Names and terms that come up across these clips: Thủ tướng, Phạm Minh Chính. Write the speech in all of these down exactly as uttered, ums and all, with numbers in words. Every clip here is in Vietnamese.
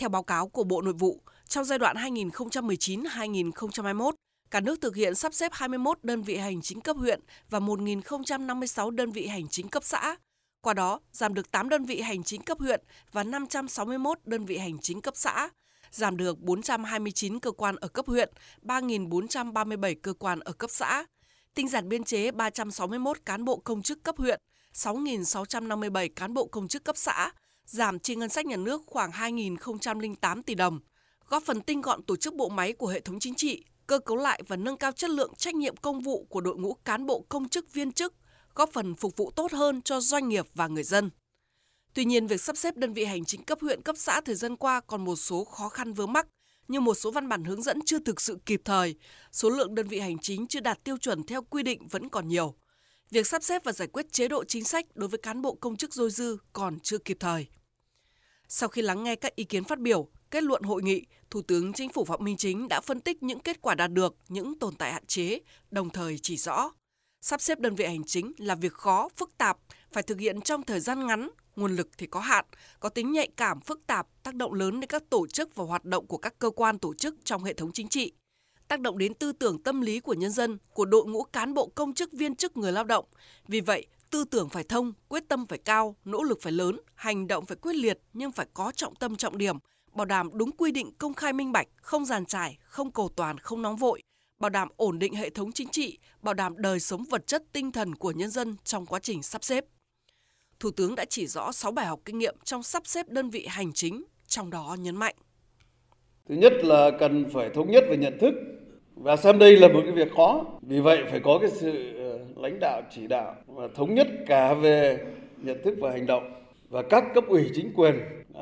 Theo báo cáo của Bộ Nội vụ, trong giai đoạn hai nghìn không trăm mười chín đến hai nghìn không trăm hai mươi mốt, cả nước thực hiện sắp xếp hai mươi mốt đơn vị hành chính cấp huyện và một nghìn không trăm năm mươi sáu đơn vị hành chính cấp xã. Qua đó, giảm được tám đơn vị hành chính cấp huyện và năm trăm sáu mươi mốt đơn vị hành chính cấp xã, giảm được bốn trăm hai mươi chín cơ quan ở cấp huyện, ba nghìn bốn trăm ba mươi bảy cơ quan ở cấp xã, tinh giản biên chế ba trăm sáu mươi mốt cán bộ công chức cấp huyện, sáu nghìn sáu trăm năm mươi bảy cán bộ công chức cấp xã, giảm chi ngân sách nhà nước khoảng hai nghìn không trăm lẻ tám tỷ đồng, góp phần tinh gọn tổ chức bộ máy của hệ thống chính trị, cơ cấu lại và nâng cao chất lượng trách nhiệm công vụ của đội ngũ cán bộ công chức viên chức, góp phần phục vụ tốt hơn cho doanh nghiệp và người dân. Tuy nhiên, việc sắp xếp đơn vị hành chính cấp huyện cấp xã thời gian qua còn một số khó khăn vướng mắc, như một số văn bản hướng dẫn chưa thực sự kịp thời, số lượng đơn vị hành chính chưa đạt tiêu chuẩn theo quy định vẫn còn nhiều. Việc sắp xếp và giải quyết chế độ chính sách đối với cán bộ công chức dôi dư còn chưa kịp thời. Sau khi lắng nghe các ý kiến phát biểu, kết luận hội nghị, Thủ tướng Chính phủ Phạm Minh Chính đã phân tích những kết quả đạt được, những tồn tại hạn chế, đồng thời chỉ rõ. Sắp xếp đơn vị hành chính là việc khó, phức tạp, phải thực hiện trong thời gian ngắn, nguồn lực thì có hạn, có tính nhạy cảm, phức tạp, tác động lớn đến các tổ chức và hoạt động của các cơ quan tổ chức trong hệ thống chính trị, tác động đến tư tưởng tâm lý của nhân dân, của đội ngũ cán bộ công chức viên chức người lao động. Vì vậy, tư tưởng phải thông, quyết tâm phải cao, nỗ lực phải lớn, hành động phải quyết liệt nhưng phải có trọng tâm trọng điểm, bảo đảm đúng quy định công khai minh bạch, không giàn trải, không cầu toàn, không nóng vội, bảo đảm ổn định hệ thống chính trị, bảo đảm đời sống vật chất tinh thần của nhân dân trong quá trình sắp xếp. Thủ tướng đã chỉ rõ sáu bài học kinh nghiệm trong sắp xếp đơn vị hành chính, trong đó nhấn mạnh. Thứ nhất là cần phải thống nhất về nhận thức và xem đây là một cái việc khó. Vì vậy phải có cái sự lãnh đạo chỉ đạo và thống nhất cả về nhận thức và hành động. Và các cấp ủy chính quyền,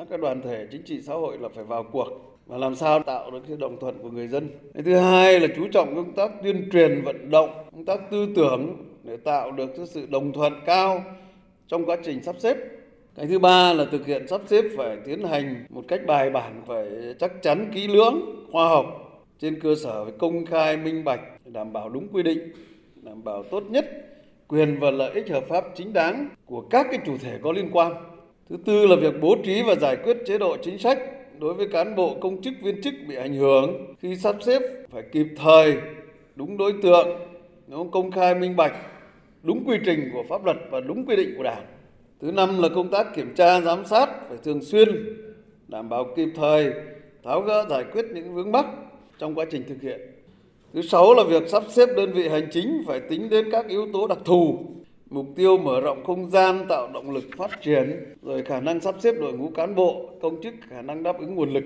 các đoàn thể chính trị xã hội là phải vào cuộc. Và làm sao tạo được cái đồng thuận của người dân. Thứ hai là chú trọng công tác tuyên truyền vận động, công tác tư tưởng để tạo được cái sự đồng thuận cao trong quá trình sắp xếp. Cái thứ ba là thực hiện sắp xếp phải tiến hành một cách bài bản, phải chắc chắn, kỹ lưỡng, khoa học, trên cơ sở phải công khai, minh bạch, đảm bảo đúng quy định, đảm bảo tốt nhất quyền và lợi ích hợp pháp chính đáng của các cái chủ thể có liên quan. Thứ tư là việc bố trí và giải quyết chế độ chính sách đối với cán bộ công chức viên chức bị ảnh hưởng khi sắp xếp phải kịp thời, đúng đối tượng, đúng công khai minh bạch, đúng quy trình của pháp luật và đúng quy định của Đảng. Thứ năm là công tác kiểm tra giám sát phải thường xuyên, đảm bảo kịp thời, tháo gỡ giải quyết những vướng mắc trong quá trình thực hiện. Thứ sáu là việc sắp xếp đơn vị hành chính phải tính đến các yếu tố đặc thù, mục tiêu mở rộng không gian, tạo động lực phát triển, rồi khả năng sắp xếp đội ngũ cán bộ, công chức, khả năng đáp ứng nguồn lực.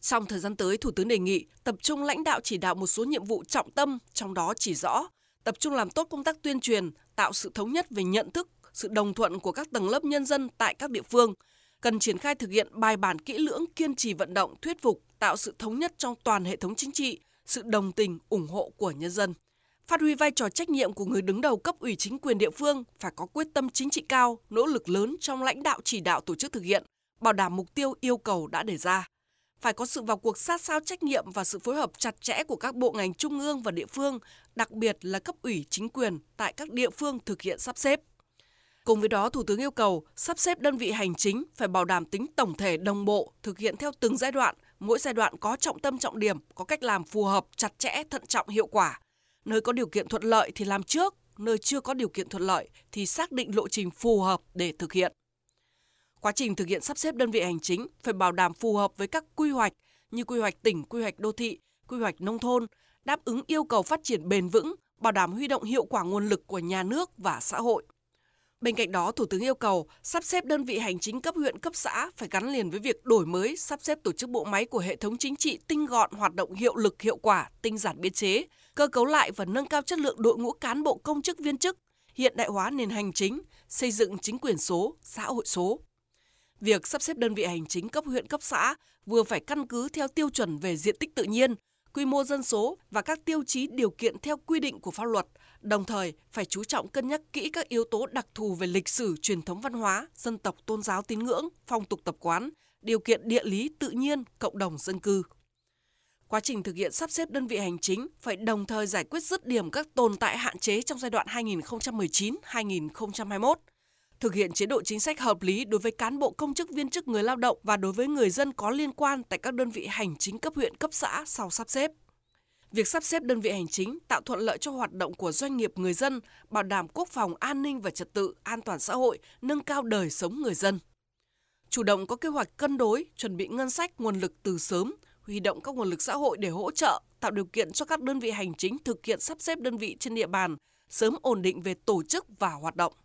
Trong thời gian tới, Thủ tướng đề nghị tập trung lãnh đạo chỉ đạo một số nhiệm vụ trọng tâm, trong đó chỉ rõ, tập trung làm tốt công tác tuyên truyền, tạo sự thống nhất về nhận thức, sự đồng thuận của các tầng lớp nhân dân tại các địa phương. Cần triển khai thực hiện bài bản kỹ lưỡng, kiên trì vận động, thuyết phục, tạo sự thống nhất trong toàn hệ thống chính trị, sự đồng tình, ủng hộ của nhân dân. Phát huy vai trò trách nhiệm của người đứng đầu cấp ủy chính quyền địa phương, phải có quyết tâm chính trị cao, nỗ lực lớn trong lãnh đạo chỉ đạo tổ chức thực hiện, bảo đảm mục tiêu yêu cầu đã đề ra. Phải có sự vào cuộc sát sao trách nhiệm và sự phối hợp chặt chẽ của các bộ ngành trung ương và địa phương, đặc biệt là cấp ủy chính quyền tại các địa phương thực hiện sắp xếp. Cùng với đó, Thủ tướng yêu cầu sắp xếp đơn vị hành chính phải bảo đảm tính tổng thể đồng bộ, thực hiện theo từng giai đoạn, mỗi giai đoạn có trọng tâm trọng điểm, có cách làm phù hợp, chặt chẽ, thận trọng, hiệu quả. Nơi có điều kiện thuận lợi thì làm trước, nơi chưa có điều kiện thuận lợi thì xác định lộ trình phù hợp để thực hiện. Quá trình thực hiện sắp xếp đơn vị hành chính phải bảo đảm phù hợp với các quy hoạch như quy hoạch tỉnh, quy hoạch đô thị, quy hoạch nông thôn, đáp ứng yêu cầu phát triển bền vững, bảo đảm huy động hiệu quả nguồn lực của nhà nước và xã hội. Bên cạnh đó, Thủ tướng yêu cầu sắp xếp đơn vị hành chính cấp huyện, cấp xã phải gắn liền với việc đổi mới, sắp xếp tổ chức bộ máy của hệ thống chính trị tinh gọn, hoạt động hiệu lực hiệu quả, tinh giản biên chế, cơ cấu lại và nâng cao chất lượng đội ngũ cán bộ công chức viên chức, hiện đại hóa nền hành chính, xây dựng chính quyền số, xã hội số. Việc sắp xếp đơn vị hành chính cấp huyện, cấp xã vừa phải căn cứ theo tiêu chuẩn về diện tích tự nhiên, quy mô dân số và các tiêu chí điều kiện theo quy định của pháp luật, đồng thời phải chú trọng cân nhắc kỹ các yếu tố đặc thù về lịch sử, truyền thống văn hóa, dân tộc, tôn giáo tín ngưỡng, phong tục tập quán, điều kiện địa lý tự nhiên, cộng đồng dân cư. Quá trình thực hiện sắp xếp đơn vị hành chính phải đồng thời giải quyết dứt điểm các tồn tại hạn chế trong giai đoạn hai nghìn không trăm mười chín đến hai nghìn không trăm hai mươi mốt. thực hiện chế độ chính sách hợp lý đối với cán bộ công chức viên chức người lao động và đối với người dân có liên quan tại các đơn vị hành chính cấp huyện, cấp xã sau sắp xếp. Việc sắp xếp đơn vị hành chính tạo thuận lợi cho hoạt động của doanh nghiệp người dân, bảo đảm quốc phòng, an ninh và trật tự, an toàn xã hội, nâng cao đời sống người dân. Chủ động có kế hoạch cân đối, chuẩn bị ngân sách, nguồn lực từ sớm, huy động các nguồn lực xã hội để hỗ trợ, tạo điều kiện cho các đơn vị hành chính thực hiện sắp xếp đơn vị trên địa bàn, sớm ổn định về tổ chức và hoạt động.